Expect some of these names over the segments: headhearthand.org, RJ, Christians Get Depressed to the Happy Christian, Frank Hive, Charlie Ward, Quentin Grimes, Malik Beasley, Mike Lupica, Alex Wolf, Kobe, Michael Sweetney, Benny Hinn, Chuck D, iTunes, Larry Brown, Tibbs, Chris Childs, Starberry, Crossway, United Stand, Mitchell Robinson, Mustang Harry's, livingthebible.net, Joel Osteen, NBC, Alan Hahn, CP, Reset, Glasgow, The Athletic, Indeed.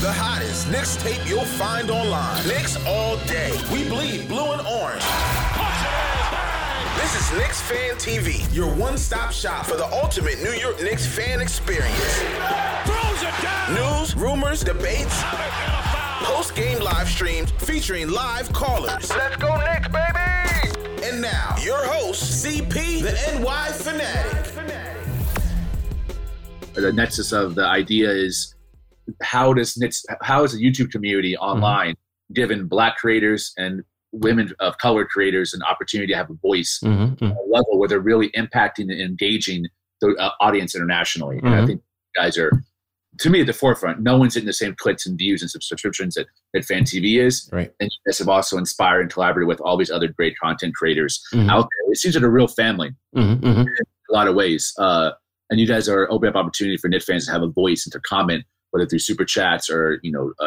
The hottest Knicks tape you'll find online. Knicks all day. We bleed blue and orange. This is Knicks Fan TV, your one-stop shop for the ultimate New York Knicks fan experience. News, rumors, debates, post-game live streams featuring live callers. Let's go Knicks, baby! And now, your host, CP, the NY Fanatic. The nexus of the idea is how is the YouTube community online given Black creators and women of color creators an opportunity to have a voice at a level where they're really impacting and engaging the audience internationally? And I think you guys are, to me, at the forefront. No one's in the same clicks and views and subscriptions that Fan TV is. Right. And you guys have also inspired and collaborated with all these other great content creators out there. It seems like a real family in a lot of ways. And you guys are opening up opportunity for Knicks fans to have a voice and to comment, whether through super chats or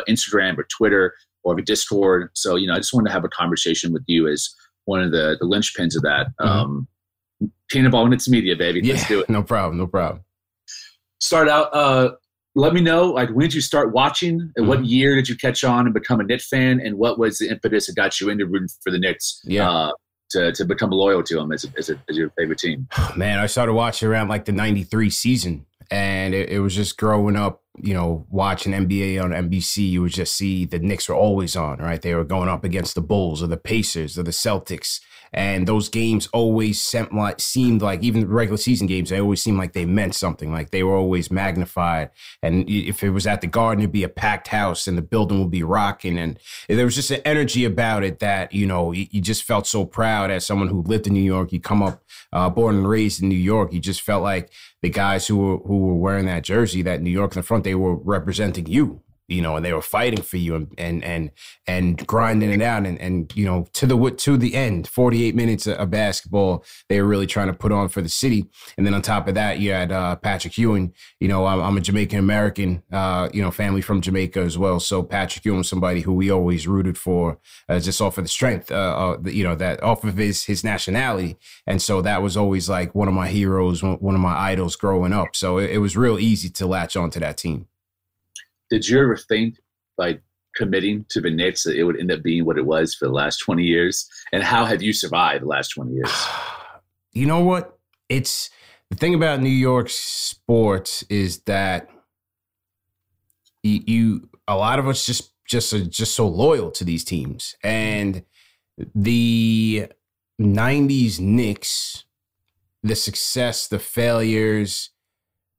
Instagram or Twitter or Discord. So I just wanted to have a conversation with you as one of the linchpins of that. Peanut ball and its media, baby. Yeah, let's do it. No problem. Start out. Let me know, when did you start watching? And what year did you catch on and become a Knicks fan? And what was the impetus that got you into rooting for the Knicks? Yeah. To become loyal to them as your favorite team? Man, I started watching around the 93 season, and it was just growing up, watching NBA on NBC. You would just see the Knicks were always on, right? They were going up against the Bulls or the Pacers or the Celtics, and those games always seemed like, even the regular season games, they always seemed like they meant something, like they were always magnified. And if it was at the Garden, it'd be a packed house and the building would be rocking. And there was just an energy about it that, you just felt so proud as someone who lived in New York. You come up, born and raised in New York, you just felt like the guys who were wearing that jersey, that New York in the front, they were representing you, and they were fighting for you and grinding it out and to the end, 48 minutes of basketball, they were really trying to put on for the city. And then on top of that, you had Patrick Ewing. I'm a Jamaican American, family from Jamaica as well. So Patrick Ewing was somebody who we always rooted for, just off of the strength, that off of his nationality. And so that was always one of my heroes, one of my idols growing up. So it was real easy to latch onto that team. Did you ever think committing to the Knicks that it would end up being what it was for the last 20 years? And how have you survived the last 20 years? You know what? It's the thing about New York sports is that a lot of us just are just so loyal to these teams. And the 90s Knicks, the success, the failures,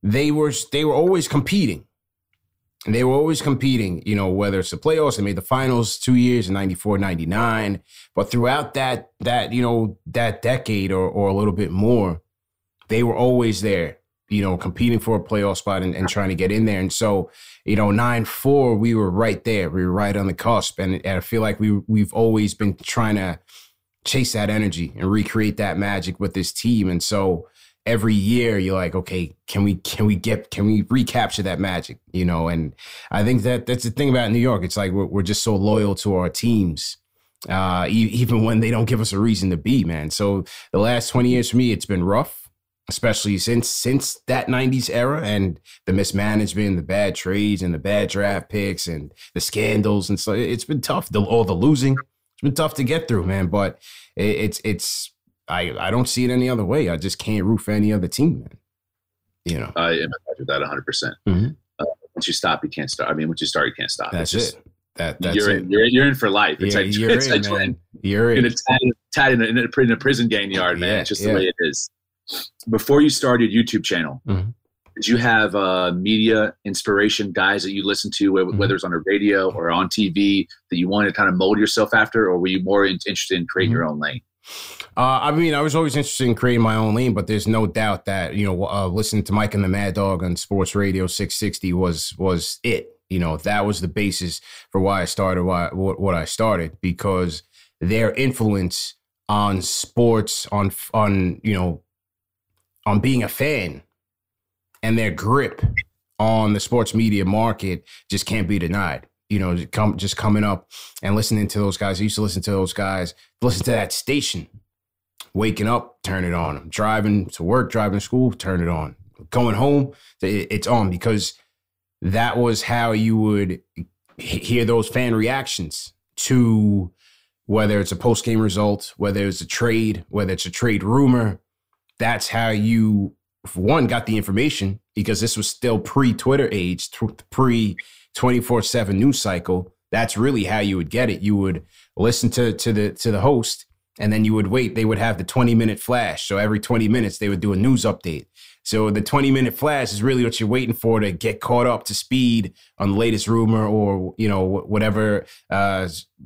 they were always competing. And they were always competing, whether it's the playoffs. They made the finals 2 years in 94, 99. But throughout that decade or a little bit more, they were always there. you know, competing for a playoff spot and trying to get in there. And so, you know, 9-4, we were right there. We were right on the cusp. And I feel like we've always been trying to chase that energy and recreate that magic with this team. And so every year you're like, okay, can we recapture that magic? You know, and I think that's the thing about New York. It's like we're just so loyal to our teams, even when they don't give us a reason to be, man. So the last 20 years for me, it's been rough, especially since that 90s era and the mismanagement, the bad trades and the bad draft picks and the scandals. And so it's been tough. All the losing, it's been tough to get through, man. But I don't see it any other way. I just can't root for any other team, man. You know, I agree with that 100%. Mm-hmm. Once you stop, you can't stop. I mean, once you start, you can't stop. That's just it. That's you're it. You're in for life. It's like you're in, like, man. You're in. Tied in a prison gang yard, man. Yeah, it's just the way it is. Before you start your YouTube channel, mm-hmm. did you have media inspiration guys that you listen to, whether mm-hmm. it's on the radio or on TV, that you wanted to kind of mold yourself after, or were you more interested in creating mm-hmm. your own lane? I mean, I was always interested in creating my own lane, but there's no doubt that, you know, listening to Mike and the Mad Dog on Sports Radio 660 was it. You know, that was the basis for why I started what I started, because their influence on sports, on you know, on being a fan, and their grip on the sports media market just can't be denied. You know, just coming up and listening to those guys. I used to listen to those guys, listen to that station, waking up, turn it on. I'm driving to work, driving to school, turn it on. Going home, it's on, because that was how you would hear those fan reactions to whether it's a post-game result, whether it's a trade, whether it's a trade rumor. That's how you, for one, got the information, because this was still pre-Twitter age, pre-24/7 news cycle. That's really how you would get it. You would listen to the host, and then you would wait. They would have the 20-minute flash. So every 20 minutes, they would do a news update. So the 20-minute flash is really what you're waiting for to get caught up to speed on the latest rumor, or, you know, whatever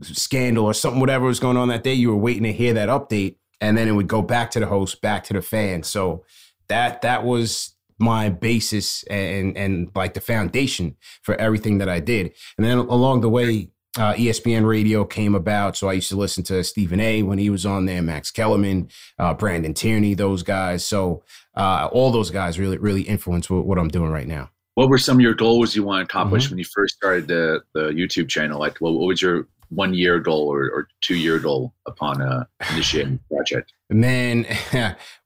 scandal or something, whatever was going on that day. You were waiting to hear that update, and then it would go back to the host, back to the fan. So that was my basis and like the foundation for everything that I did. And then along the way, ESPN Radio came about. So I used to listen to Stephen A. when he was on there, Max Kellerman, Brandon Tierney, those guys. So all those guys really, really influenced what I'm doing right now. What were some of your goals you want to accomplish mm-hmm. when you first started the YouTube channel? Like, what was your 1 year goal or 2 year goal upon initiating the project? Man,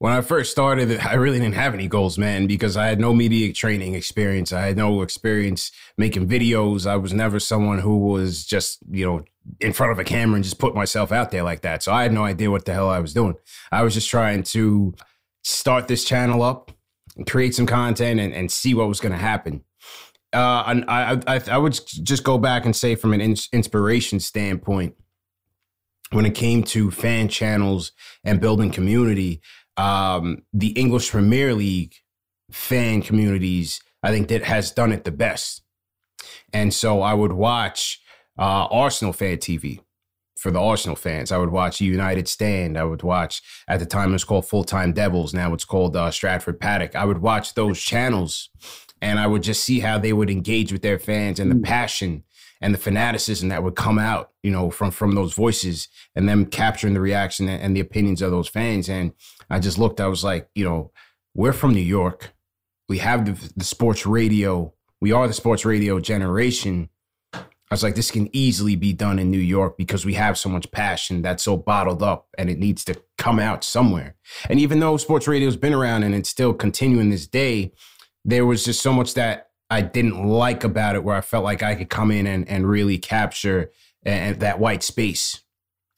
when I first started, I really didn't have any goals, man, because I had no media training experience. I had no experience making videos. I was never someone who was just, you know, in front of a camera and just put myself out there like that. So I had no idea what the hell I was doing. I was just trying to start this channel up and create some content and see what was going to happen. And I would just go back and say, from an inspiration standpoint, when it came to fan channels and building community, the English Premier League fan communities, I think, that has done it the best. And so I would watch Arsenal Fan TV for the Arsenal fans. I would watch United Stand. I would watch, at the time it was called Full Time Devils. Now it's called Stratford Paddock. I would watch those channels, and I would just see how they would engage with their fans and the passion and the fanaticism that would come out, you know, from those voices, and them capturing the reaction and the opinions of those fans. And I just looked, I was like, you know, we're from New York. We have the sports radio. We are the sports radio generation. I was like, this can easily be done in New York, because we have so much passion that's so bottled up, and it needs to come out somewhere. And even though sports radio has been around and it's still continuing this day, there was just so much that I didn't like about it, where I felt like I could come in and really capture and that white space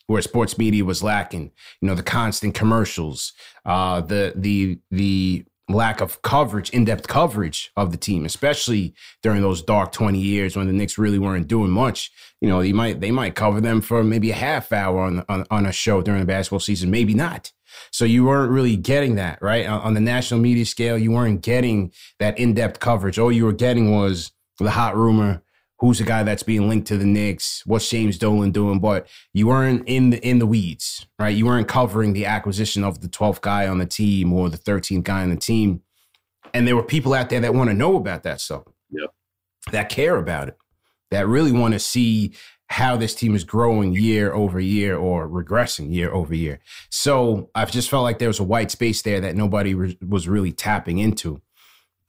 where sports media was lacking. You know, the constant commercials, the lack of coverage, in-depth coverage of the team, especially during those dark 20 years when the Knicks really weren't doing much. You know, they might cover them for maybe a half hour on a show during the basketball season, maybe not. So you weren't really getting that, right? On the national media scale, you weren't getting that in-depth coverage. All you were getting was the hot rumor, who's the guy that's being linked to the Knicks, what's James Dolan doing, but you weren't in the weeds, right? You weren't covering the acquisition of the 12th guy on the team or the 13th guy on the team. And there were people out there that want to know about that stuff, that care about it, that really want to see how this team is growing year over year or regressing year over year. So I've just felt like there was a white space there that nobody was really tapping into.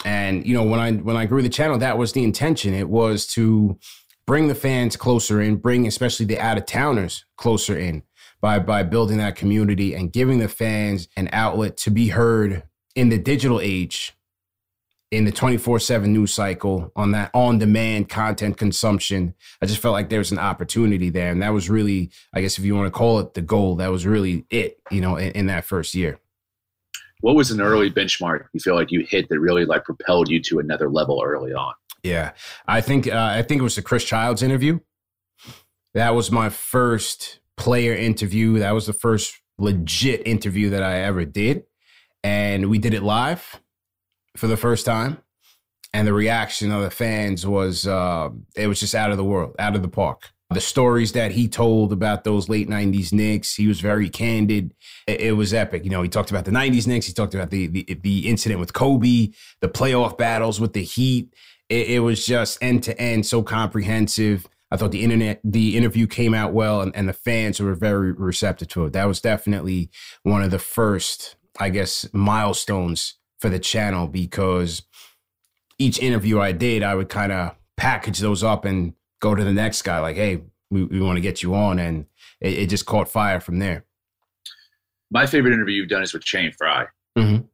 And, you know, when I grew the channel, that was the intention. It was to bring the fans closer in, bring especially the out-of-towners closer in by building that community and giving the fans an outlet to be heard in the digital age, in the 24/7 news cycle, on that on-demand content consumption. I just felt like there was an opportunity there. And that was really, I guess if you want to call it the goal, that was really it, you know, in that first year. What was an early benchmark you feel like you hit that really like propelled you to another level early on? Yeah, I think it was the Chris Childs interview. That was my first player interview. That was the first legit interview that I ever did. And we did it live for the first time. And the reaction of the fans was, it was just out of the world, out of the park. The stories that he told about those late 90s Knicks, he was very candid. It was epic. You know, he talked about the 90s Knicks. He talked about the incident with Kobe, the playoff battles with the Heat. It was just end to end, so comprehensive. I thought the interview came out well, and the fans were very receptive to it. That was definitely one of the first, I guess, milestones for the channel, because each interview I did, I would kind of package those up and go to the next guy like, hey, we want to get you on. And it just caught fire from there. My favorite interview you've done is with Shane Fry. Mm-hmm.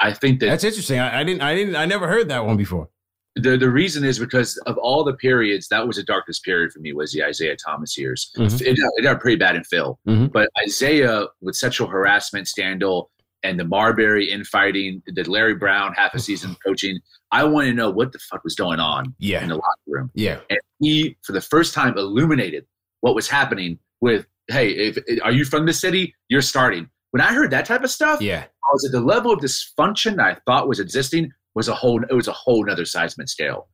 I think that's interesting. I never heard that one before. The reason is because of all the periods, that was the darkest period for me, was the Isaiah Thomas years. Mm-hmm. It got pretty bad in Phil. Mm-hmm. But Isaiah with sexual harassment scandal and the Marbury infighting, the Larry Brown half a season coaching, I want to know what the fuck was going on in the locker room. Yeah. And he, for the first time, illuminated what was happening with, hey, are you from the city? You're starting. When I heard that type of stuff, I was at the level of dysfunction that I thought was existing. It was a whole nother seismic scale.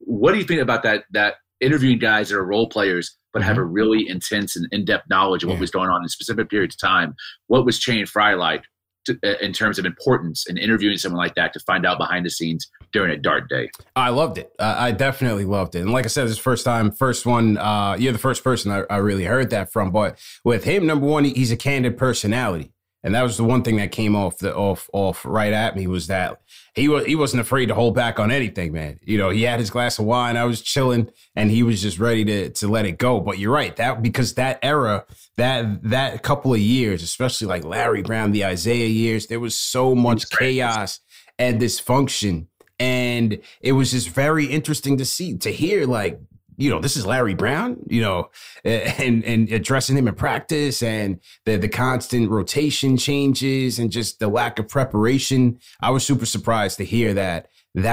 What do you think about that interviewing guys that are role players but have a really intense and in-depth knowledge of what was going on in specific periods of time? What was Shane Fry like in terms of importance in interviewing someone like that to find out behind the scenes during a dark day? I loved it. I definitely loved it. And like I said, this first one, you're the first person I really heard that from. But with him, number one, he's a candid personality. And that was the one thing that came off right at me, was that he wasn't afraid to hold back on anything, man. You know, he had his glass of wine, I was chilling, and he was just ready to let it go. But you're right, because that era, that couple of years, especially like Larry Brown, the Isaiah years, there was so much chaos and dysfunction, and it was just very interesting to hear like, you know, this is Larry Brown, you know, and addressing him in practice, and the constant rotation changes and just the lack of preparation. I was super surprised to hear that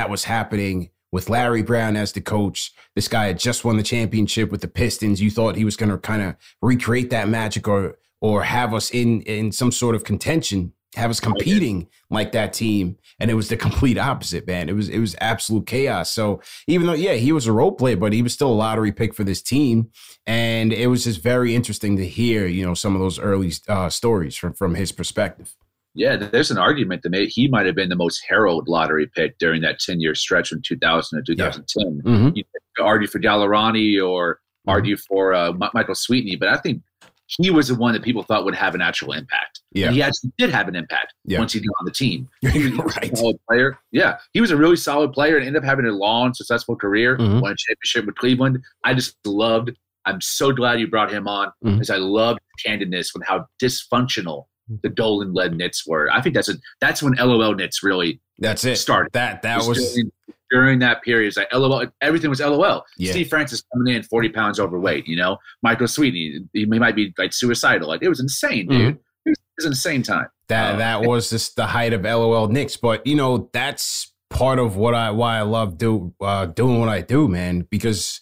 was happening with Larry Brown as the coach. This guy had just won the championship with the Pistons. You thought he was going to kind of recreate that magic or have us in some sort of contention, have us competing like that team. And it was the complete opposite, man. It was absolute chaos. So even though, he was a role player, but he was still a lottery pick for this team. And it was just very interesting to hear, you know, some of those early stories from his perspective. Yeah, there's an argument that he might have been the most heralded lottery pick during that 10-year stretch from 2000 to 2010. Yeah. Mm-hmm. You could argue for Gallerani or argue for Michael Sweetney, but I think he was the one that people thought would have an actual impact. Yeah. And he actually did have an impact once he got on the team. He was a solid player. Yeah. He was a really solid player and ended up having a long, successful career. Mm-hmm. Won a championship with Cleveland. I'm so glad you brought him on, because I loved candidness with how dysfunctional the Dolan-led Knicks were. I think that's when LOL Knicks really started. During that period, it's like LOL. Everything was LOL. Yeah. Steve Francis coming in 40 pounds overweight, you know. Michael Sweetney, he might be like suicidal. Like, it was insane, dude. It was an insane time. That was just the height of LOL Knicks. But you know, that's part of why I love doing what I do, man. Because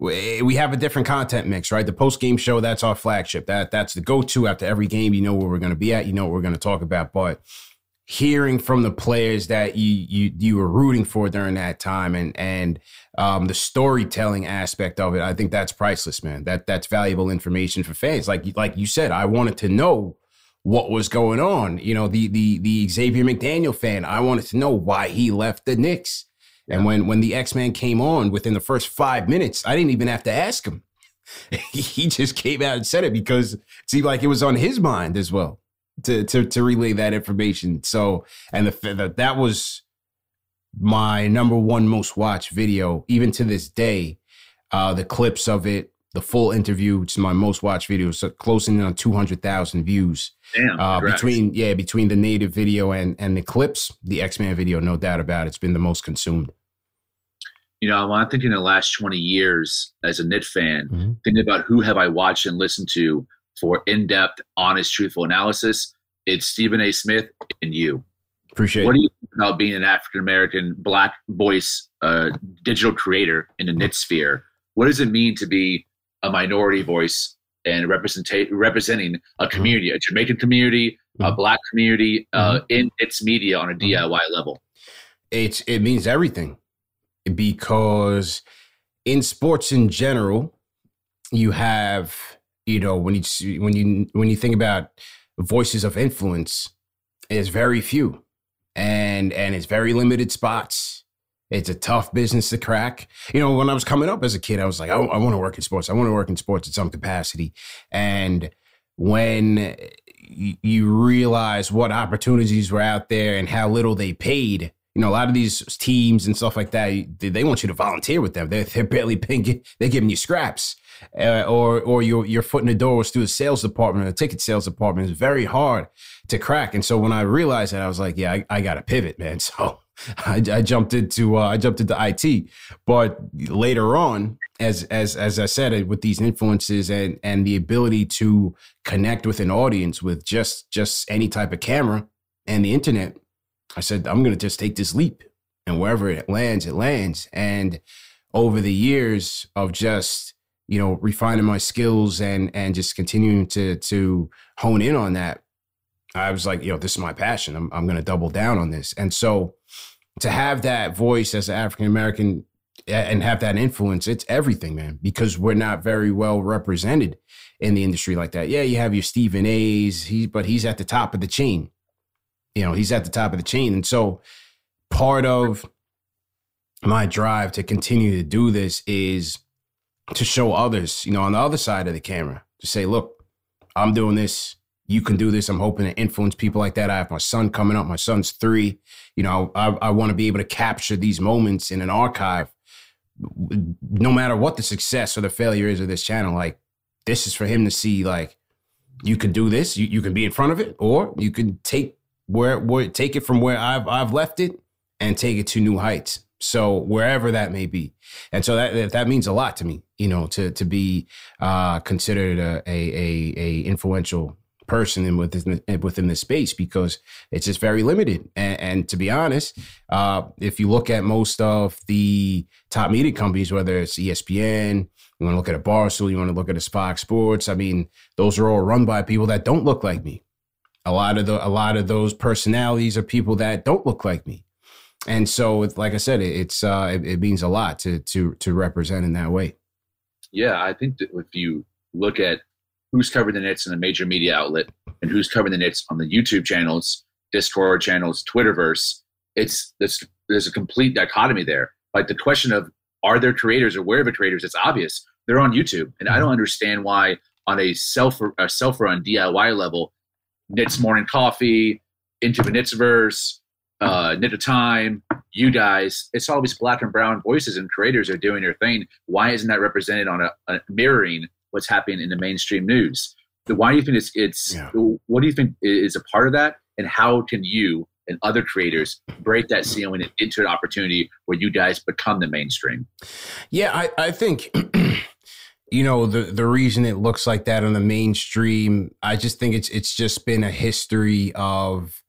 we have a different content mix, right? The post-game show, that's our flagship. That's the go-to after every game. You know where we're going to be at. You know what we're going to talk about. But hearing from the players that you were rooting for during that time and the storytelling aspect of it, I think that's priceless, man. That's valuable information for fans. Like you said, I wanted to know what was going on. You know, the Xavier McDaniel fan, I wanted to know why he left the Knicks. Yeah. And when the X-Man came on within the first 5 minutes, I didn't even have to ask him. He just came out and said it because it seemed like it was on his mind as well to relay that information. So, and that was my number one most watched video, even to this day. The clips of it, the full interview, it's my most watched video, so closing in on 200,000 views. Damn, between the native video and the clips, the X-Man video, no doubt about it, it's been the most consumed. You know, I'm thinking in the last 20 years as a Knicks fan, mm-hmm. thinking about who have I watched and listened to for in-depth, honest, truthful analysis, it's Stephen A. Smith and you. Appreciate it. What do you think about being an African-American black voice digital creator in the Knicks sphere? What does it mean to be a minority voice and representing a community, a Jamaican community, a black community in its media on a DIY level? It means everything, because in sports in general, you have, you know, when you think about voices of influence, it's very few and it's very limited spots. It's a tough business to crack. You know, when I was coming up as a kid, I was like, I want to work in sports. I want to work in sports in some capacity. And when you realize what opportunities were out there and how little they paid, you know, a lot of these teams and stuff like that, they want you to volunteer with them. They're barely paying. They're giving you scraps or your foot in the door was through the sales department, the ticket sales department. It's very hard to crack. And so when I realized that, I was like, yeah, I got to pivot, man. So I jumped into IT, but later on, as I said, with these influences and the ability to connect with an audience with just any type of camera and the internet, I said, I'm going to just take this leap, and wherever it lands, it lands. And over the years of just, you know, refining my skills and just continuing to hone in on that, I was like, yo, this is my passion. I'm going to double down on this. And so to have that voice as an African-American and have that influence, it's everything, man, because we're not very well represented in the industry like that. Yeah, you have your Stephen A's, but he's at the top of the chain. You know, he's at the top of the chain. And so part of my drive to continue to do this is to show others, you know, on the other side of the camera, to say, look, I'm doing this. You can do this. I'm hoping to influence people like that. I have my son coming up. My son's 3. You know, I want to be able to capture these moments in an archive, no matter what the success or the failure is of this channel. Like, this is for him to see, like, you can do this. You can be in front of it, or you can take take it from where I've left it and take it to new heights. So wherever that may be. And so that means a lot to me, you know, to be considered a influential person and within the space, because it's just very limited. And to be honest, if you look at most of the top media companies, whether it's ESPN, you want to look at a Barstool, you want to look at a Fox Sports, I mean, those are all run by people that don't look like me. A lot of those personalities are people that don't look like me. And so, like I said, it means a lot to represent in that way. Yeah, I think that if you look at who's covering the Knicks in a major media outlet and who's covering the Knicks on the YouTube channels, Discord channels, Twitterverse, there's a complete dichotomy there. Like, the question of, are there creators or where are the creators? It's obvious. They're on YouTube. And I don't understand why on a self-run DIY level, Knicks Morning Coffee, Into the Knicksverse, Knit a Time, you guys, it's always black and brown voices and creators are doing their thing. Why isn't that represented on a mirroring what's happening in the mainstream news? Why do you think what do you think is a part of that? And how can you and other creators break that ceiling into an opportunity where you guys become the mainstream? Yeah, I think, you know, the reason it looks like that on the mainstream, I just think it's just been a history of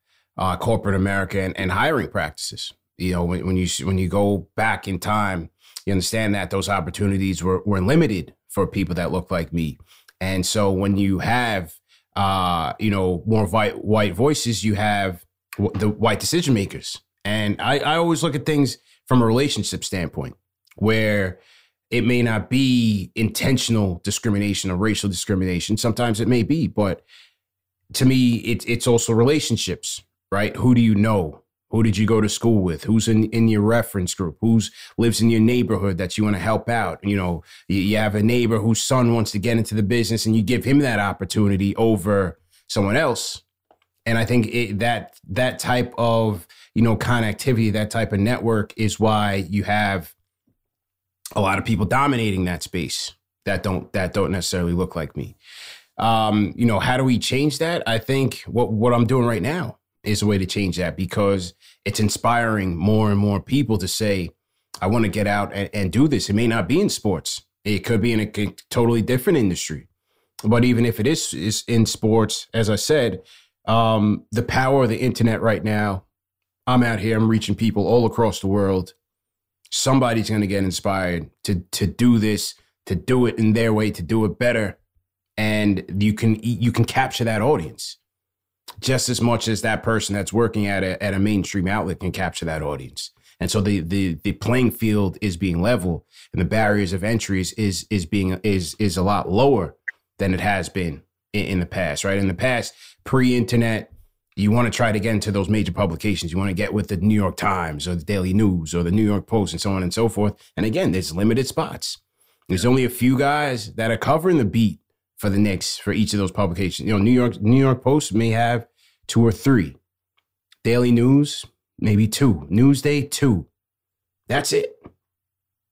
corporate America and hiring practices. You know, when you go back in time, you understand that those opportunities were limited for people that look like me. And so when you have, you know, more white voices, you have the white decision makers. And I always look at things from a relationship standpoint, where it may not be intentional discrimination or racial discrimination. Sometimes it may be, but to me, it's also relationships, right? Who do you know? Who did you go to school with? Who's in your reference group? Who's lives in your neighborhood that you want to help out? You know, you have a neighbor whose son wants to get into the business and you give him that opportunity over someone else. And I think that type of, you know, connectivity, that type of network is why you have a lot of people dominating that space that don't necessarily look like me. You know, how do we change that? I think what I'm doing right now is a way to change that, because it's inspiring more and more people to say, I want to get out and do this. It may not be in sports. It could be in a totally different industry. But even if it is in sports, as I said, the power of the internet right now, I'm out here, I'm reaching people all across the world. Somebody's going to get inspired to do this, to do it in their way, to do it better. And you can capture that audience just as much as that person that's working at a mainstream outlet can capture that audience. And so the playing field is being level, and the barriers of entries is a lot lower than it has been in the past, right? In the past, pre-internet, you want to try to get into those major publications. You want to get with the New York Times or the Daily News or the New York Post and so on and so forth. And again, there's limited spots. There's only a few guys that are covering the beat for the Knicks, for each of those publications. You know, New York Post may have 2 or 3. Daily News, maybe 2. Newsday, 2. That's it.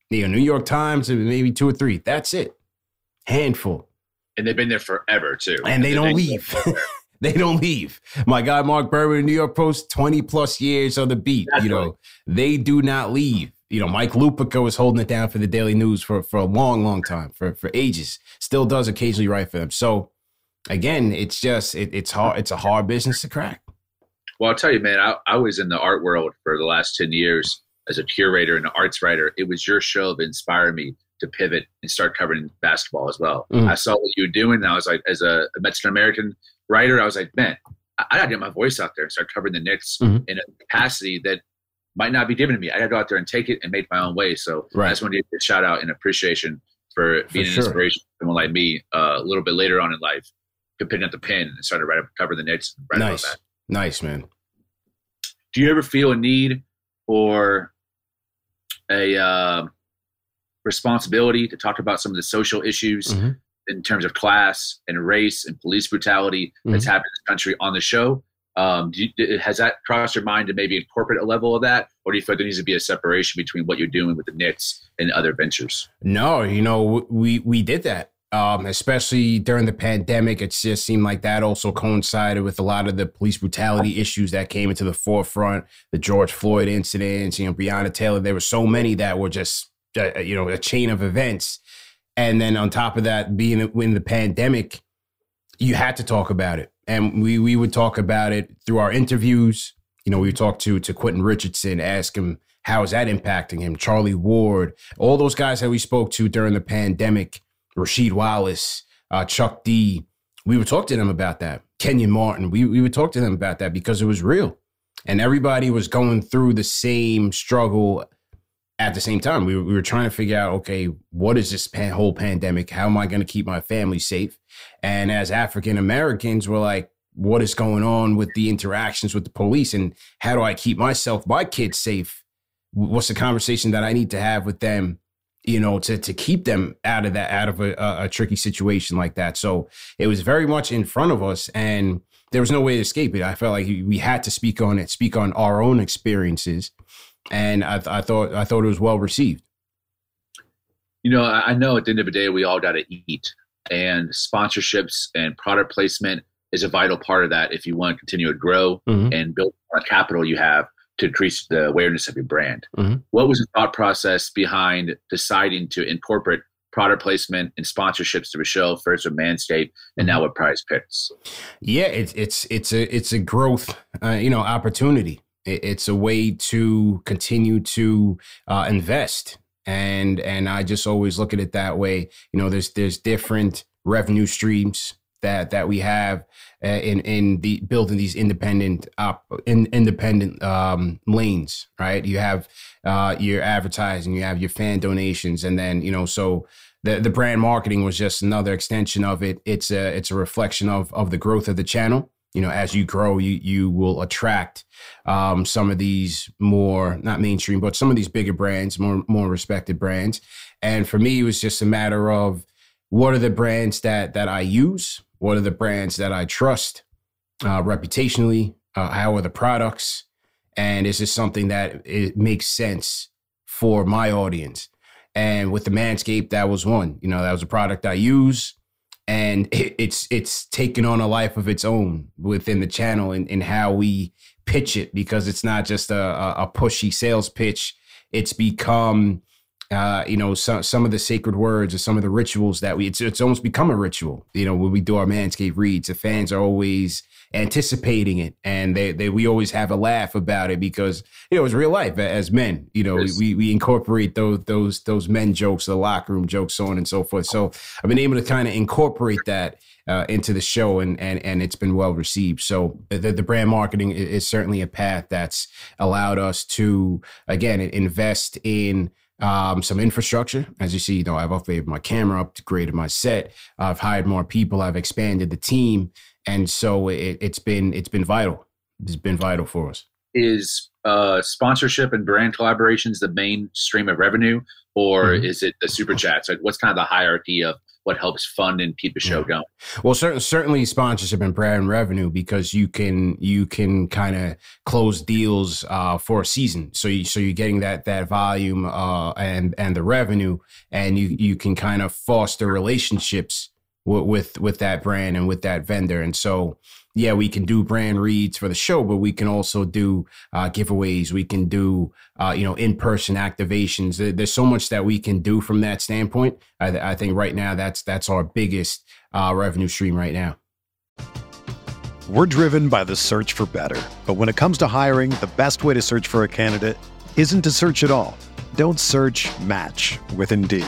You know, New York Times, maybe 2 or 3. That's it. Handful. And they've been there forever, too. And they don't leave. They don't leave. My guy, Mark Berman, New York Post, 20-plus years on the beat. That's you right. know, they do not leave. You know, Mike Lupica was holding it down for the Daily News for a long, long time, for ages. Still does occasionally write for them. So, again, it's just, it's hard. It's a hard business to crack. Well, I'll tell you, man, I was in the art world for the last 10 years as a curator and an arts writer. It was your show that inspired me to pivot and start covering basketball as well. Mm. I saw what you were doing, and I was like, as a Mexican-American writer, I was like, man, I got to get my voice out there and start covering the Knicks mm-hmm. in a capacity that might not be given to me. I got to go out there and take it and make my own way. So right. I just wanted to give a shout out and appreciation for being an inspiration to someone like me a little bit later on in life, to picking up the pen and started writing cover the Knicks. Nice. That. Nice, man. Do you ever feel a need or a responsibility to talk about some of the social issues mm-hmm. in terms of class and race and police brutality mm-hmm. that's happened in this country on the show? Has that crossed your mind to maybe incorporate a level of that? Or do you feel like there needs to be a separation between what you're doing with the Knicks and other ventures? No, you know, we did that, especially during the pandemic. It just seemed like that also coincided with a lot of the police brutality issues that came into the forefront, the George Floyd incidents, you know, Breonna Taylor. There were so many that were just, you know, a chain of events. And then on top of that, being in the pandemic, you had to talk about it. And we would talk about it through our interviews. You know, we would talk to Quentin Richardson, ask him, how is that impacting him? Charlie Ward, all those guys that we spoke to during the pandemic, Rasheed Wallace, Chuck D. We would talk to them about that. Kenyon Martin, we would talk to them about that because it was real. And everybody was going through the same struggle at the same time. We were trying to figure out, okay, what is this whole pandemic? How am I going to keep my family safe? And as African Americans, we're like, what is going on with the interactions with the police? And how do I keep myself, my kids safe? What's the conversation that I need to have with them, you know, to keep them out of that, out of a tricky situation like that? So it was very much in front of us, and there was no way to escape it. I felt like we had to speak on it, speak on our own experiences. And I thought it was well received. You know, I know at the end of the day, we all got to eat, and sponsorships and product placement is a vital part of that. If you want to continue to grow mm-hmm. and build the capital you have to increase the awareness of your brand. Mm-hmm. What was the thought process behind deciding to incorporate product placement and sponsorships to the show, first with Manscaped and now with Prize Picks? Yeah, it's a growth, opportunity. It's a way to continue to invest. And I just always look at it that way. You know, there's different revenue streams that we have in the building these independent lanes, right? You have your advertising, you have your fan donations, and then, you know, so the brand marketing was just another extension of it. It's a reflection of the growth of the channel. you know, as you grow, you will attract some of these more, not mainstream, but some of these bigger brands, more respected brands. And for me, it was just a matter of what are the brands that I use? What are the brands that I trust reputationally? How are the products? And is this something that it makes sense for my audience? And with the Manscaped, that was one. You know, that was a product I use. And it's taken on a life of its own within the channel and how we pitch it, because it's not just a pushy sales pitch. It's become, you know, some of the sacred words or some of the rituals that it's almost become a ritual. You know, when we do our Manscaped reads, the fans are always anticipating it. And we always have a laugh about it because, you know, it's real life as men. You know, we incorporate those men jokes, the locker room jokes, so on and so forth. So I've been able to kind of incorporate that into the show, and it's been well received. So the brand marketing is certainly a path that's allowed us to, again, invest in some infrastructure. As you see, you know, I've upgraded my camera, upgraded my set. I've hired more people. I've expanded the team. And so it's been vital. It's been vital for us. Is sponsorship and brand collaborations the main stream of revenue, or is it the super chats? Like, what's kind of the hierarchy of what helps fund and keep the show going? Well, certainly sponsorship and brand revenue, because you can kind of close deals for a season. So you're getting that volume and the revenue, and you can kind of foster relationships with that brand and with that vendor. And so, yeah, we can do brand reads for the show, but we can also do giveaways. We can do, you know, in-person activations. There's so much that we can do from that standpoint. I think right now that's our biggest revenue stream right now. We're driven by the search for better. But when it comes to hiring, the best way to search for a candidate isn't to search at all. Don't search, match with Indeed.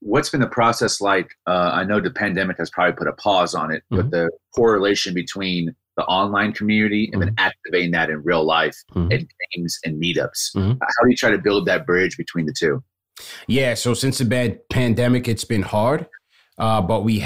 What's been the process like? I know the pandemic has probably put a pause on it, but the correlation between the online community and then activating that in real life and games and meetups. How do you try to build that bridge between the two? Yeah, so since the pandemic, it's been hard, but we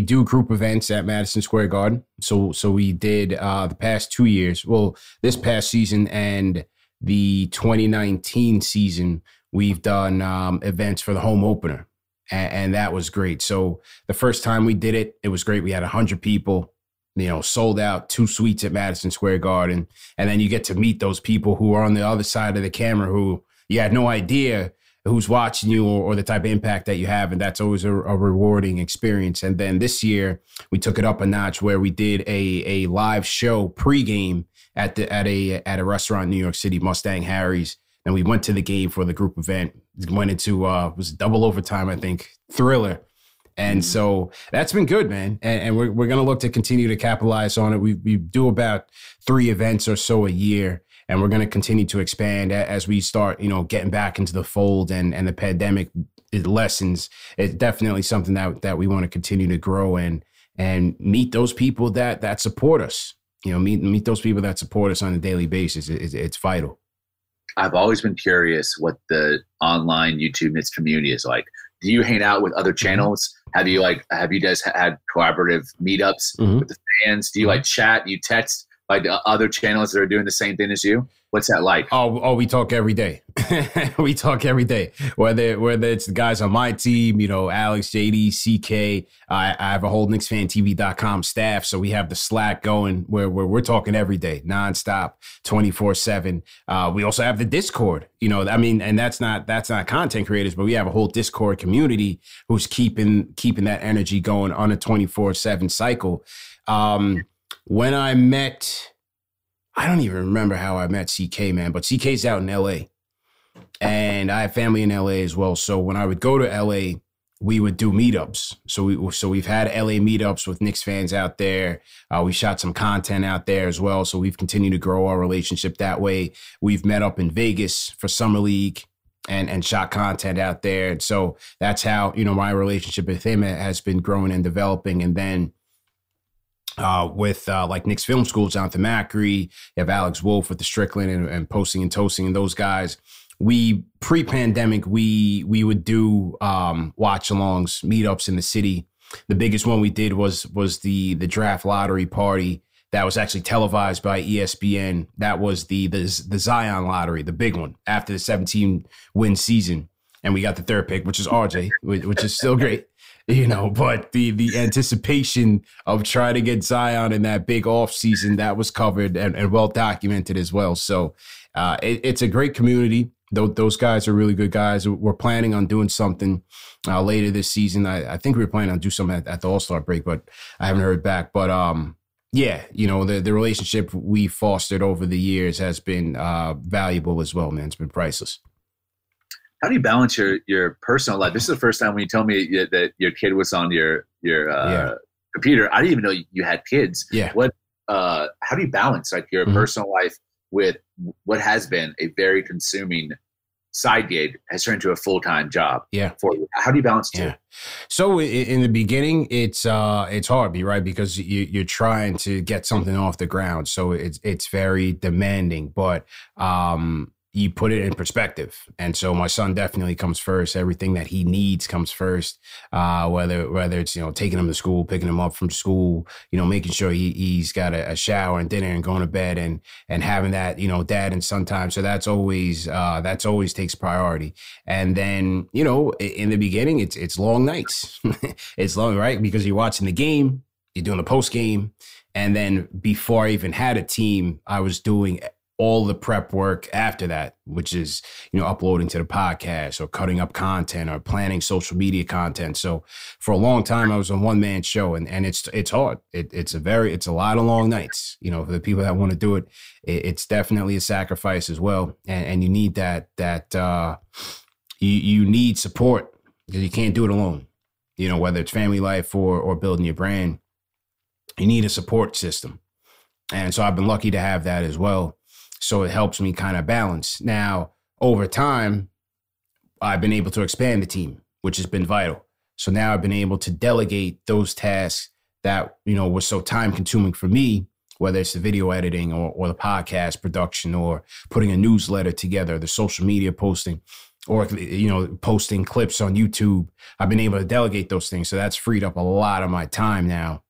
do group events at Madison Square Garden. So we did the past 2 years, well, this past season and the 2019 season. We've done events for the home opener, and that was great. So the first time we did it, it was great. We had 100 people, you know, sold out 2 suites at Madison Square Garden. And then you get to meet those people who are on the other side of the camera who you had no idea who's watching you or the type of impact that you have. And that's always a rewarding experience. And then this year we took it up a notch where we did a live show pregame at a restaurant in New York City, Mustang Harry's. And we went to the game for the group event, went into it was double overtime, I think, thriller. And so that's been good, man. And we're going to look to continue to capitalize on it. We do about 3 events or so a year, and we're going to continue to expand as we start, you know, getting back into the fold and the pandemic lessens. It's definitely something that we want to continue to grow and meet those people that support us. You know, meet those people that support us on a daily basis. It's vital. I've always been curious what the online YouTube Knicks community is like. Do you hang out with other channels? Have you guys had collaborative meetups with the fans? Do you like chat? Do you text like the other channels that are doing the same thing as you? What's that like? Oh, we talk every day. We talk every day. Whether it's the guys on my team, you know, Alex, JD, CK. I have a whole KnicksFanTV.com staff, so we have the Slack going where we're talking every day, nonstop, 24/7. We also have the Discord. You know, I mean, and that's not content creators, but we have a whole Discord community who's keeping that energy going on a 24/7 cycle. When I met, I don't even remember how I met CK, man, but CK's out in LA and I have family in LA as well. So when I would go to LA, we would do meetups. So we've had LA meetups with Knicks fans out there. We shot some content out there as well. So we've continued to grow our relationship that way. We've met up in Vegas for Summer League and shot content out there. And so that's how, you know, my relationship with him has been growing and developing. And then with like Knicks Film School, Jonathan Macri, you have Alex Wolf with the Strickland and Posting and Toasting and those guys. We pre-pandemic, we would do watch-alongs, meetups in the city. The biggest one we did was the draft lottery party that was actually televised by ESPN. That was the Zion lottery, the big one after the 17-win season, and we got the third pick, which is RJ, which is still great. You know, but the anticipation of trying to get Zion in that big offseason, that was covered and well documented as well. So it's a great community. Those guys are really good guys. We're planning on doing something later this season. I think we were planning on doing something at the All-Star break, but I haven't heard back. But yeah, you know, the relationship we fostered over the years has been valuable as well, man. It's been priceless. How do you balance your personal life? This is the first time when you told me that your kid was on your computer. I didn't even know you had kids. Yeah. What? How do you balance like your personal life with what has been a very consuming side gig has turned into a full-time job? Yeah. For you. How do you balance two? Yeah. So in the beginning, it's hard, right? Because you're trying to get something off the ground, so it's very demanding. But you put it in perspective. And so my son definitely comes first. Everything that he needs comes first. Whether it's, you know, taking him to school, picking him up from school, you know, making sure he's got a shower and dinner and going to bed and having that, you know, dad and son time. So that's always takes priority. And then, you know, in the beginning, it's long nights. It's long, right? Because you're watching the game, you're doing the post game. And then before I even had a team, I was doing all the prep work after that, which is, you know, uploading to the podcast or cutting up content or planning social media content. So for a long time, I was a one-man show, and it's hard. It's a lot of long nights. You know, for the people that want to do it, it's definitely a sacrifice as well. And you need you need support because you can't do it alone. You know, whether it's family life or building your brand, you need a support system. And so I've been lucky to have that as well. So it helps me kind of balance. Now, over time, I've been able to expand the team, which has been vital. So now I've been able to delegate those tasks that, you know, were so time consuming for me, whether it's the video editing or the podcast production or putting a newsletter together, the social media posting, or, you know, posting clips on YouTube. I've been able to delegate those things. So that's freed up a lot of my time now.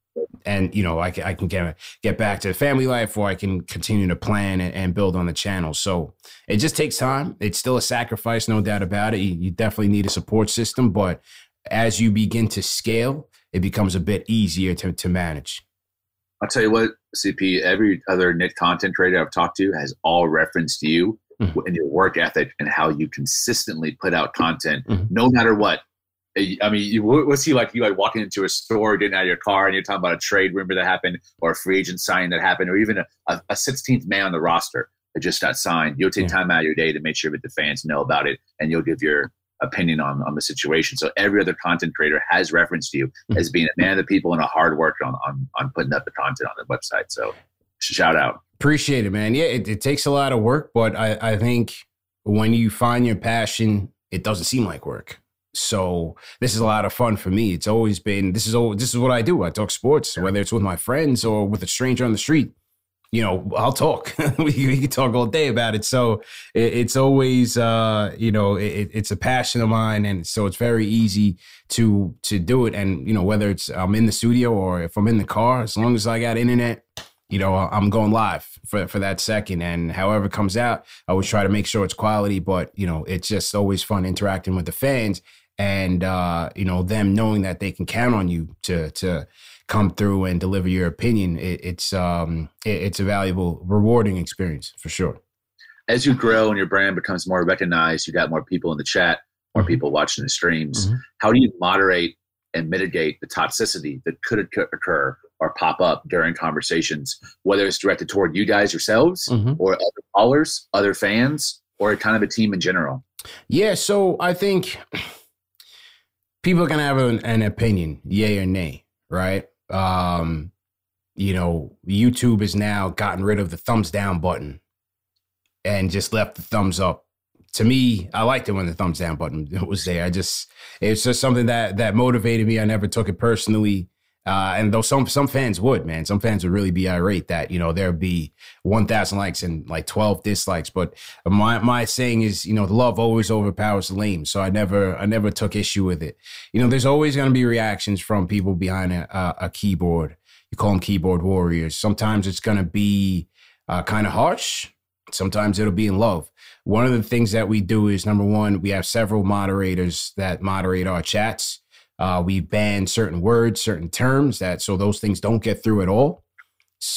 And, you know, I can get back to family life, or I can continue to plan and build on the channel. So it just takes time. It's still a sacrifice, no doubt about it. You definitely need a support system. But as you begin to scale, it becomes a bit easier to manage. I'll tell you what, CP, every other Knick content creator I've talked to has all referenced you mm-hmm. and your work ethic and how you consistently put out content, mm-hmm. no matter what. I mean, what's he like? You like walking into a store, getting out of your car, and you're talking about a trade rumor that happened, or a free agent signing that happened, or even a 16th man on the roster that just got signed. You'll take yeah. time out of your day to make sure that the fans know about it, and you'll give your opinion on the situation. So every other content creator has referenced you mm-hmm. as being a man of the people and a hard worker on putting up the content on the website. So shout out. Appreciate it, man. Yeah, it takes a lot of work, but I think when you find your passion, it doesn't seem like work. So this is a lot of fun for me. It's always been, this is what I do. I talk sports, whether it's with my friends or with a stranger on the street. You know, I'll talk. We can talk all day about it. So it's always, you know, it's a passion of mine. And so it's very easy to do it. And, you know, whether it's I'm in the studio or if I'm in the car, as long as I got internet, you know, I'm going live for that second. And however it comes out, I always try to make sure it's quality. But, you know, it's just always fun interacting with the fans and, you know, them knowing that they can count on you to come through and deliver your opinion. It's a valuable, rewarding experience for sure. As you grow and your brand becomes more recognized, you got more people in the chat, more mm-hmm. people watching the streams. Mm-hmm. How do you moderate and mitigate the toxicity that could occur or pop up during conversations, whether it's directed toward you guys yourselves mm-hmm. or other callers, other fans, or kind of a team in general? Yeah. So I think people can have an opinion, yay or nay, right? You know, YouTube has now gotten rid of the thumbs down button and just left the thumbs up. To me, I liked it when the thumbs down button was there. It's just something that motivated me. I never took it personally. And though some fans would, man, some fans would really be irate that, you know, there'd be 1,000 likes and like 12 dislikes. But my saying is, you know, love always overpowers the lame. So I never took issue with it. You know, there's always going to be reactions from people behind a keyboard. You call them keyboard warriors. Sometimes it's going to be kind of harsh. Sometimes it'll be in love. One of the things that we do is, number one, we have several moderators that moderate our chats. We ban certain words, certain terms so those things don't get through at all.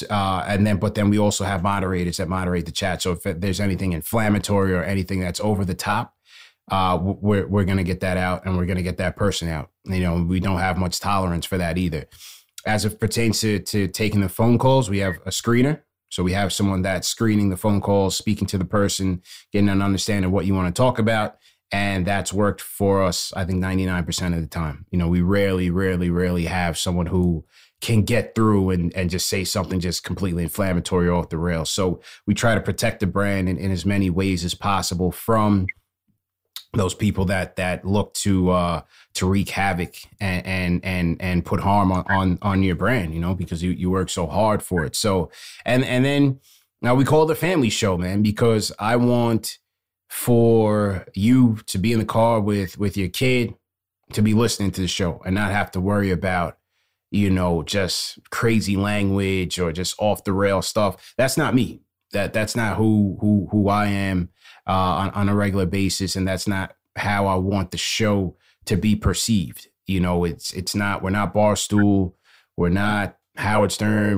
But then we also have moderators that moderate the chat. So if there's anything inflammatory or anything that's over the top, we're going to get that out and we're going to get that person out. You know, we don't have much tolerance for that either. As it pertains to taking the phone calls, we have a screener. So we have someone that's screening the phone calls, speaking to the person, getting an understanding of what you want to talk about. And that's worked for us, I think, 99% of the time. You know, we rarely have someone who can get through and just say something just completely inflammatory or off the rails. So we try to protect the brand in as many ways as possible from those people that look to wreak havoc and put harm on your brand, you know, because you work so hard for it. So and then now we call it the family show, man, because I want for you to be in the car with your kid, to be listening to the show and not have to worry about, you know, just crazy language or just off the rail stuff. That's not me. That's not who I am on a regular basis. And that's not how I want the show to be perceived. You know, it's not, we're not Barstool. We're not Howard Stern.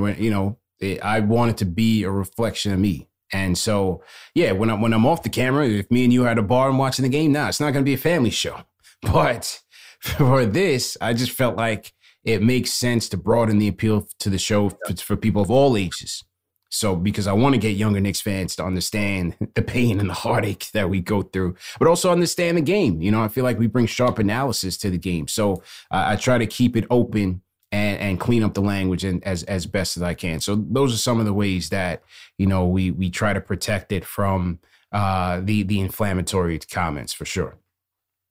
I want it to be a reflection of me. And so, yeah, when I'm off the camera, if me and you are at a bar and watching the game, it's not going to be a family show. But for this, I just felt like it makes sense to broaden the appeal to the show for people of all ages. So because I want to get younger Knicks fans to understand the pain and the heartache that we go through, but also understand the game. You know, I feel like we bring sharp analysis to the game. So I try to keep it open and clean up the language and as best as I can. So those are some of the ways that, you know, we try to protect it from the inflammatory comments for sure.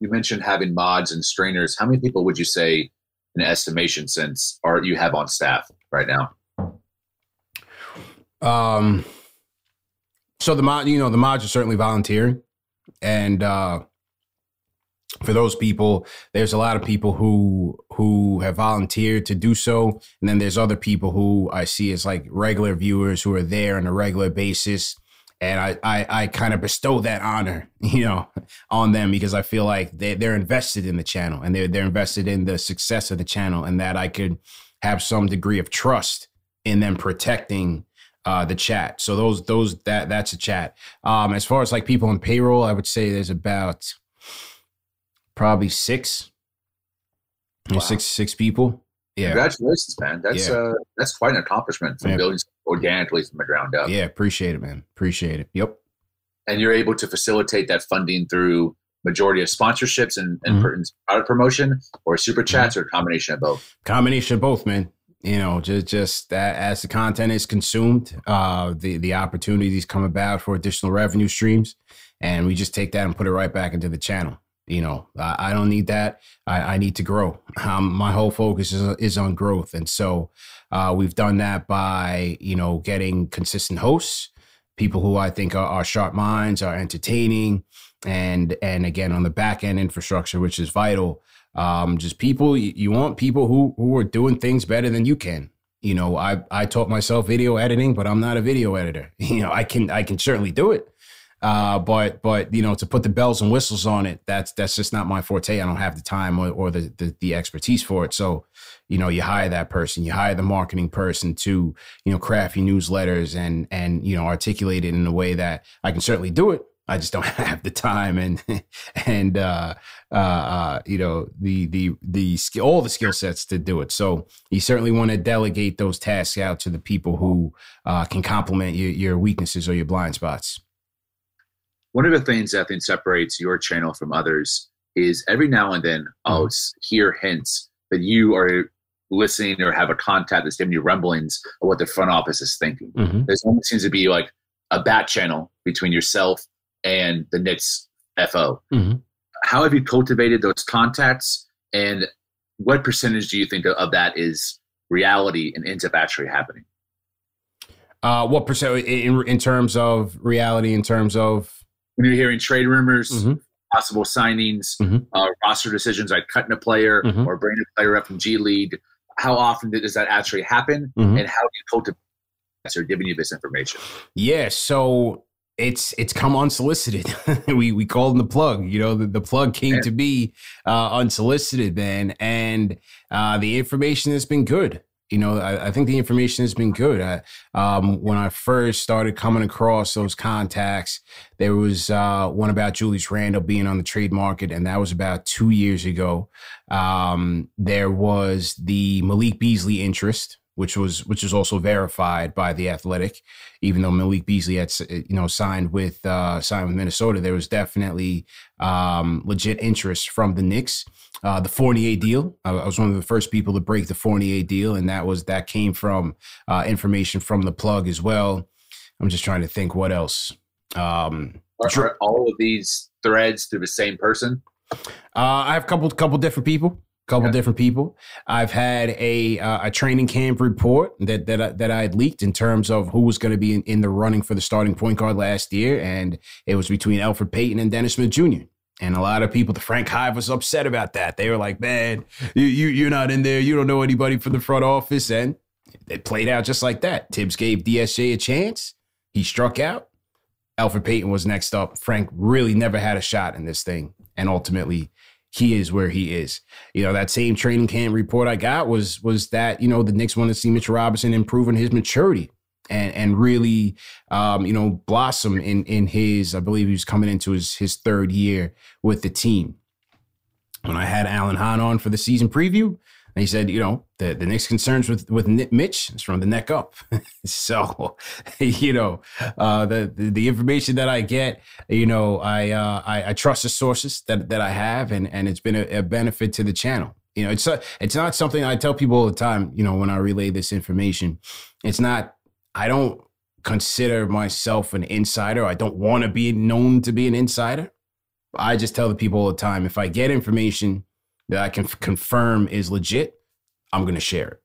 You mentioned having mods and strainers. How many people would you say, in estimation sense, you have on staff right now? So the mods are certainly volunteering, and for those people, there's a lot of people who have volunteered to do so. And then there's other people who I see as like regular viewers who are there on a regular basis. And I kind of bestow that honor, you know, on them because I feel like they're invested in the channel and they're invested in the success of the channel, and that I could have some degree of trust in them protecting the chat. So that's a chat. As far as like people in payroll, I would say there's about probably six. Wow. Six people. Yeah. Congratulations, man. That's quite an accomplishment from building organically from the ground up. Yeah, appreciate it, man. Appreciate it. Yep. And you're able to facilitate that funding through majority of sponsorships and product promotion, or super chats, or a combination of both? Combination of both, man. You know, just as the content is consumed, the opportunities come about for additional revenue streams, and we just take that and put it right back into the channel. You know, I don't need that. I need to grow. My whole focus is on growth. And so we've done that by, you know, getting consistent hosts, people who I think are sharp minds, are entertaining, and again, on the back end infrastructure, which is vital. Just people, you want people who are doing things better than you can. You know, I taught myself video editing, but I'm not a video editor. You know, I can certainly do it. But you know, to put the bells and whistles on it, that's just not my forte. I don't have the time or the expertise for it. So, you know, you hire that person, you hire the marketing person to, you know, craft your newsletters and, you know, articulate it in a way that I can certainly do it. I just don't have the time and you know, the skill, all the skill sets to do it. So you certainly want to delegate those tasks out to the people who can complement your weaknesses or your blind spots. One of the things that I think separates your channel from others is every now and then I'll hear hints that you are listening or have a contact that's giving you rumblings of what the front office is thinking. Mm-hmm. There almost seems to be like a back channel between yourself and the Knicks FO. Mm-hmm. How have you cultivated those contacts, and what percentage do you think of that is reality and ends up actually happening? What percent in terms of reality, in terms of? When you're hearing trade rumors, possible signings, roster decisions like cutting a player or bringing a player up from G League, how often does that actually happen, and how do you cultivate that or giving you this information? Yeah, so it's come unsolicited. we called in the plug. You know, the plug came to be unsolicited then, and the information has been good. You know, I think the information has been good. When I first started coming across those contacts, there was one about Julius Randle being on the trade market, and that was about 2 years ago. There was the Malik Beasley interest, which was also verified by The Athletic. Even though Malik Beasley had, you know, signed with Minnesota, there was definitely legit interest from the Knicks. The Fournier deal, I was one of the first people to break the Fournier deal, and that came from information from the plug as well. I'm just trying to think what else. Are all of these threads through the same person? I have a couple different people. Different people. I've had a training camp report that I had leaked in terms of who was going to be in the running for the starting point guard last year, and it was between Elfrid Payton and Dennis Smith Jr. And a lot of people, the Frank Hive was upset about that. They were like, "Man, you're not in there. You don't know anybody from the front office." And it played out just like that. Tibbs gave DSJ a chance. He struck out. Elfrid Payton was next up. Frank really never had a shot in this thing, and ultimately, he is where he is. You know, that same training camp report I got was that, you know, the Knicks wanted to see Mitchell Robinson improving his maturity and really, you know, blossom in his, I believe he was coming into his third year with the team. When I had Alan Hahn on for the season preview, and he said, you know, the Knicks' concerns with Mitch is from the neck up. So, you know, the information that I get, you know, I trust the sources that I have, and it's been a benefit to the channel. You know, it's not something I tell people all the time, you know, when I relay this information. I don't consider myself an insider. I don't want to be known to be an insider. I just tell the people all the time, if I get information that I can confirm is legit, I'm going to share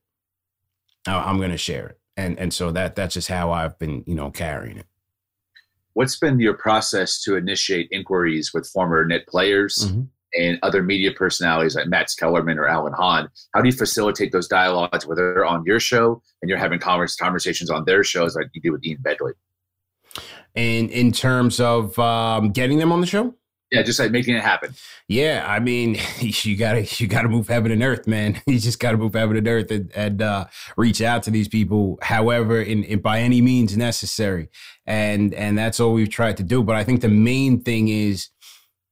it. And so that's just how I've been, you know, carrying it. What's been your process to initiate inquiries with former Knicks players and other media personalities like Max Kellerman or Alan Hahn? How do you facilitate those dialogues, whether they're on your show and you're having conversations on their shows like you do with Ian Bedley? And in terms of getting them on the show? Yeah, just like making it happen. Yeah, I mean, you gotta move heaven and earth, man. You just gotta move heaven and earth and reach out to these people, however, in by any means necessary. And that's all we've tried to do. But I think the main thing is,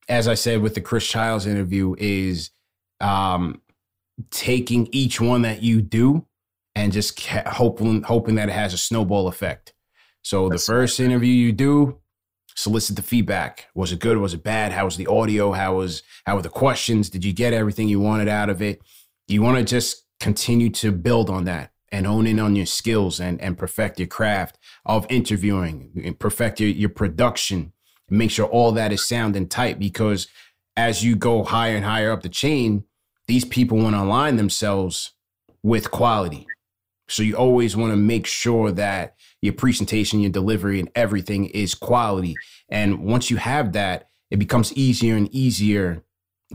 as I said with the Chris Childs interview, is taking each one that you do and just hoping that it has a snowball effect. So that's the first interview you do. Solicit the feedback. Was it good? Was it bad? How was the audio? How were the questions? Did you get everything you wanted out of it? You want to just continue to build on that and hone in on your skills and perfect your craft of interviewing and perfect your production. And make sure all that is sound and tight, because as you go higher and higher up the chain, these people want to align themselves with quality. So you always want to make sure that your presentation, your delivery, and everything is quality. And once you have that, it becomes easier and easier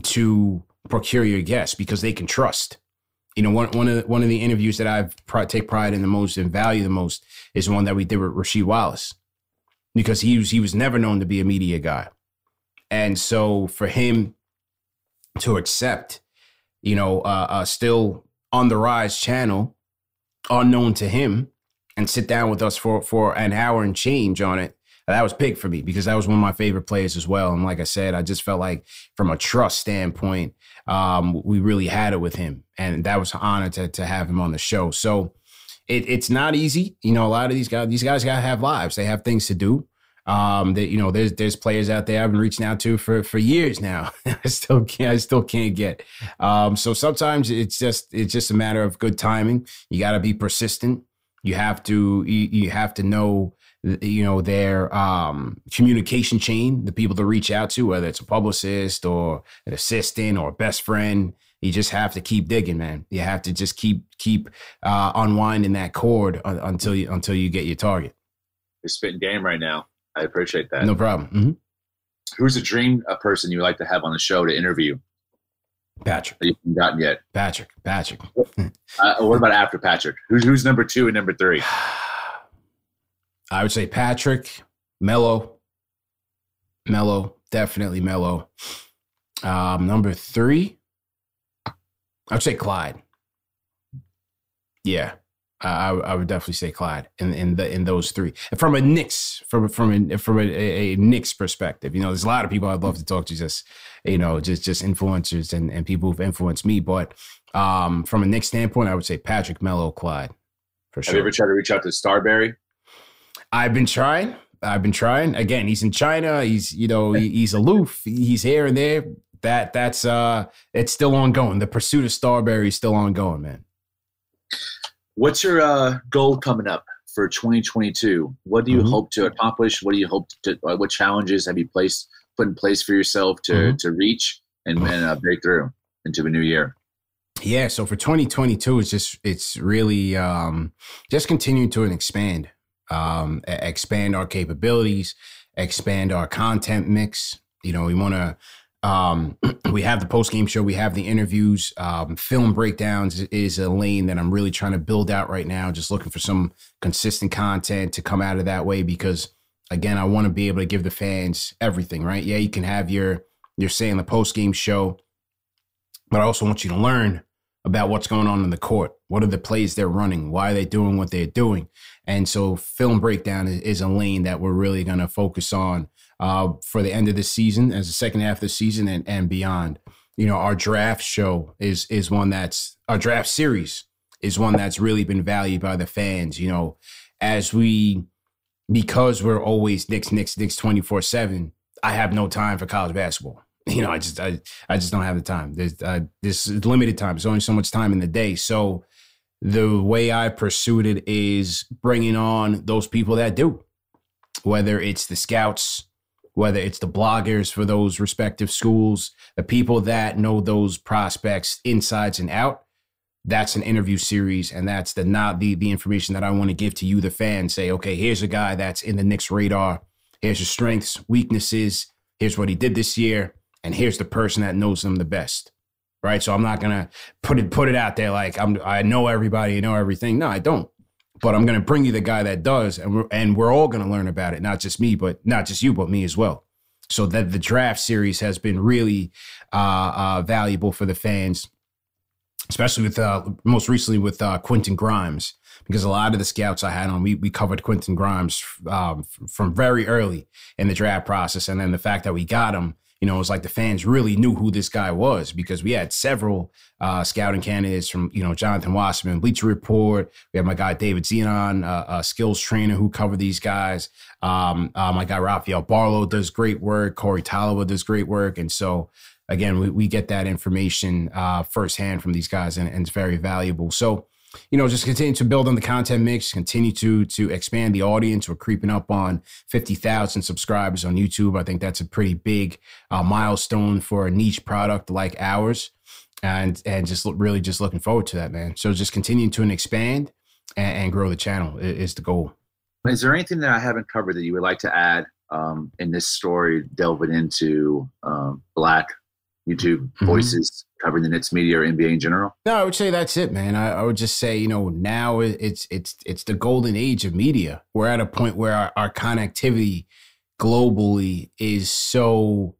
to procure your guests because they can trust. You know, one of the interviews that I take pride in the most and value the most is one that we did with Rasheed Wallace, because he was never known to be a media guy. And so for him to accept, you know, still on the rise channel, unknown to him, and sit down with us for an hour and change on it. That was big for me because that was one of my favorite players as well. And like I said, I just felt like from a trust standpoint, we really had it with him. And that was an honor to have him on the show. So it's not easy. You know, a lot of these guys got to have lives. They have things to do. That, you know, there's players out there I've been reaching out to for years now. I still can't get. So sometimes it's just a matter of good timing. You got to be persistent. You have to know, you know, their communication chain, the people to reach out to, whether it's a publicist or an assistant or a best friend. You just have to keep digging, man. You have to just keep unwinding that cord until you get your target. You're spitting game right now. I appreciate that. No problem. Mm-hmm. Who's a dream person you would like to have on the show to interview? Patrick. That you haven't gotten yet. Patrick. What about after Patrick? Who's number two and number three? I would say Patrick, Mello, definitely Mello. Number three, I would say Clyde. Yeah. I would definitely say Clyde in those three. And from a Knicks from a Knicks perspective, you know, there's a lot of people I'd love to talk to, just, you know, just influencers and people who've influenced me. But from a Knicks standpoint, I would say Patrick, Mello, Clyde, for sure. Have you ever tried to reach out to Starberry? I've been trying. Again, he's in China. He's, you know, he's aloof. He's here and there. That's it's still ongoing. The pursuit of Starberry is still ongoing, man. What's your goal coming up for 2022? What do you hope to accomplish? What do you hope to? What challenges have you put in place for yourself to reach and break through into the new year? Yeah, so for 2022, it's really just continuing to expand our capabilities, expand our content mix. You know, we want to. We have the post-game show. We have the interviews. Film breakdowns is a lane that I'm really trying to build out right now, just looking for some consistent content to come out of that way because, again, I want to be able to give the fans everything, right? Yeah, you can have your say in the post-game show, but I also want you to learn about what's going on in the court. What are the plays they're running? Why are they doing what they're doing? And so film breakdown is a lane that we're really going to focus on for the end of this season, as the second half of the season and beyond. You know, our draft show is one that's – our draft series is one that's really been valued by the fans. You know, as we – because we're always Knicks 24/7, I have no time for college basketball. You know, I just don't have the time. There's limited time. There's only so much time in the day. So the way I pursued it is bringing on those people that do, whether it's the scouts, whether it's the bloggers for those respective schools, the people that know those prospects insides and out. That's an interview series, and that's the information that I want to give to you, the fans. Say, okay, here's a guy that's in the Knicks radar. Here's your strengths, weaknesses. Here's what he did this year, and here's the person that knows them the best, right? So I'm not gonna put it out there like I know everybody, you know everything. No, I don't. But I'm going to bring you the guy that does, and we're all going to learn about it, not just me, but not just you, but me as well. So that the draft series has been really valuable for the fans, especially with most recently with Quentin Grimes, because a lot of the scouts I had on, we covered Quentin Grimes from very early in the draft process. And then the fact that we got him, you know, it was like the fans really knew who this guy was, because we had several scouting candidates from, you know, Jonathan Wasserman, Bleacher Report. We had my guy David Zenon, a skills trainer who covered these guys. My guy Rafael Barlow does great work. Corey Tolliver does great work. And so, again, we get that information firsthand from these guys, and it's very valuable. So, you know, just continue to build on the content mix, continue to expand the audience. We're creeping up on 50,000 subscribers on YouTube. I think that's a pretty big milestone for a niche product like ours, and just really just looking forward to that, man. So just continue to expand and grow the channel is the goal. Is there anything that I haven't covered that you would like to add in this story, delving into Black YouTube voices covering the Knicks media or NBA in general? No, I would say that's it, man. I would just say, you know, now it's the golden age of media. We're at a point where our connectivity globally is so,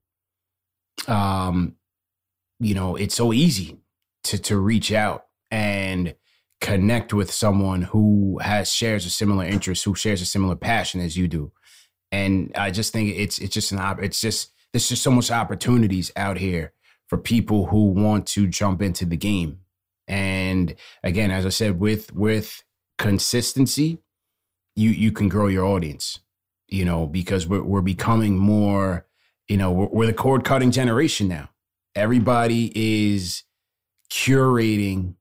you know, it's so easy to reach out and connect with someone who shares a similar interest, who shares a similar passion as you do. And I just think there's just so much opportunities out here for people who want to jump into the game. And again, as I said, with consistency, you can grow your audience, you know, because we're becoming more, you know, we're the cord cutting generation now. Everybody is curating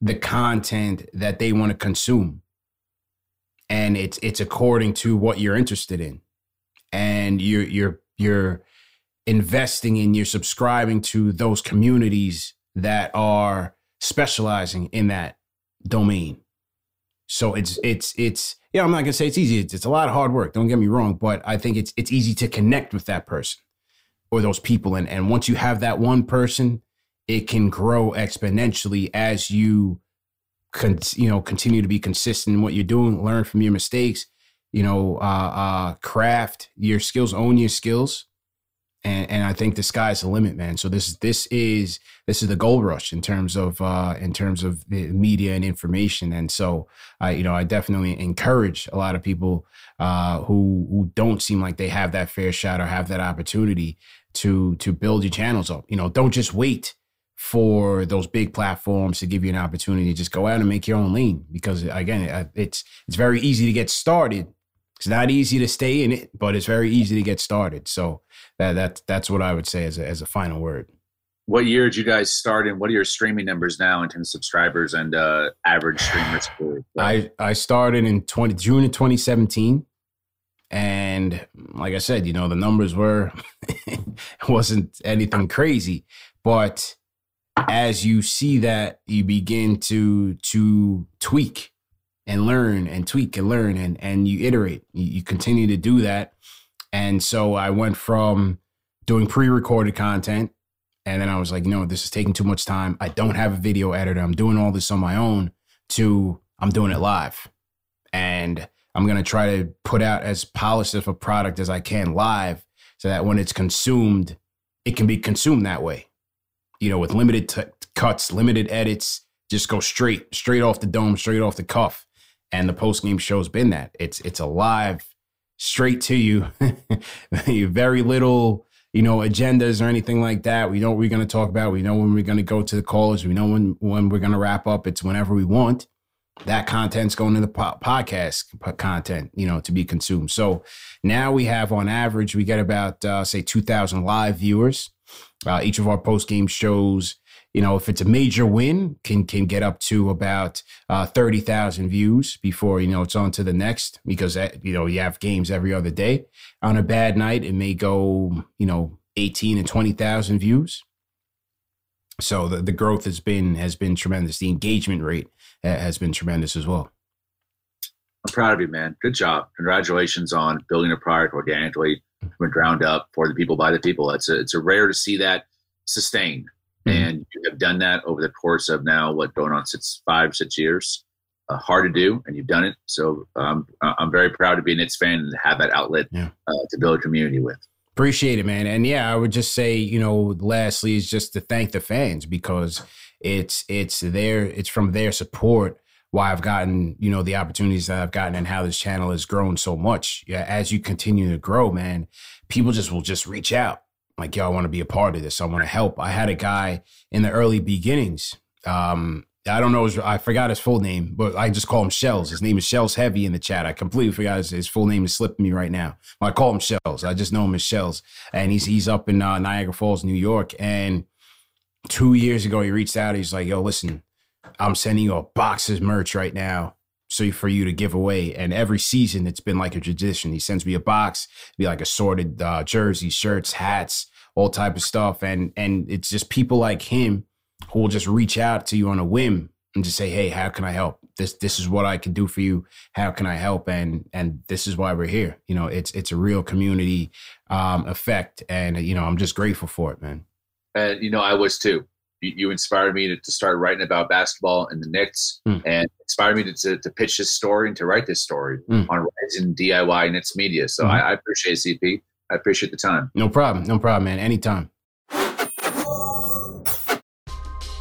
the content that they want to consume. And it's according to what you're interested in. And you're investing in, you're subscribing to those communities that are specializing in that domain. So I'm not gonna say it's easy. It's a lot of hard work, don't get me wrong, but I think it's easy to connect with that person or those people. And once you have that one person, it can grow exponentially as you continue to be consistent in what you're doing, learn from your mistakes, you know, craft your skills, own your skills. And I think the sky's the limit, man. So this is the gold rush in terms of the media and information. And so I definitely encourage a lot of people who don't seem like they have that fair shot or have that opportunity to build your channels up. You know, don't just wait for those big platforms to give you an opportunity. Just go out and make your own lane, because again, it's very easy to get started. It's not easy to stay in it, but it's very easy to get started. So that's what I would say as a final word. What year did you guys start, and what are your streaming numbers now in terms of subscribers and average streamers? I started in June of 2017. And like I said, you know, the numbers were, it wasn't anything crazy. But as you see that, you begin to tweak and learn and tweak and learn, and you iterate, you continue to do that. And so I went from doing pre-recorded content, and then I was like, you know, this is taking too much time. I don't have a video editor. I'm doing all this on my own, to I'm doing it live. And I'm going to try to put out as polished of a product as I can live, so that when it's consumed, it can be consumed that way, you know, with limited cuts, limited edits, just go straight off the dome, straight off the cuff. And the post-game show's been that. It's a live, straight to you. Very little, you know, agendas or anything like that. We know what we're going to talk about. We know when we're going to go to the callers. We know when we're going to wrap up. It's whenever we want. That content's going to the podcast content, you know, to be consumed. So now we have, on average, we get about, 2,000 live viewers. Each of our post-game shows, you know, if it's a major win, can get up to about 30,000 views before, you know, it's on to the next, because, you know, you have games every other day. On a bad night, it may go, you know, 18 and 20,000 views. So the growth has been tremendous. The engagement rate has been tremendous as well. I'm proud of you, man. Good job. Congratulations on building a product organically from ground up, for the people, by the people. It's a rare to see that sustained. And you have done that over the course of now, going on 6 years. Hard to do, and you've done it. So I'm very proud to be a Knicks fan and have that outlet to build a community with. Appreciate it, man. And yeah, I would just say, you know, lastly is just to thank the fans, because it's from their support why I've gotten, you know, the opportunities that I've gotten and how this channel has grown so much. Yeah, as you continue to grow, man, people just will just reach out like, yo, I want to be a part of this. I want to help. I had a guy in the early beginnings. I don't know. I forgot his full name, but I just call him Shells. His name is Shells Heavy in the chat. I completely forgot his full name is slipping me right now. I call him Shells. I just know him as Shells. And he's up in Niagara Falls, New York. And 2 years ago, he reached out. He's like, yo, listen, I'm sending you a box of merch right now for you to give away. And every season, it's been like a tradition. He sends me a box. It'd be like assorted jerseys, shirts, hats, all type of stuff. And it's just people like him who will just reach out to you on a whim and just say, hey, how can I help? This is what I can do for you. How can I help? And this is why we're here. You know, it's a real community effect. And, you know, I'm just grateful for it, man. And, you know, I was too. You inspired me to start writing about basketball and the Knicks and inspired me to pitch this story and to write this story on Rising DIY Knicks Media. So I appreciate it, CP. I appreciate the time. No problem. No problem, man. Anytime.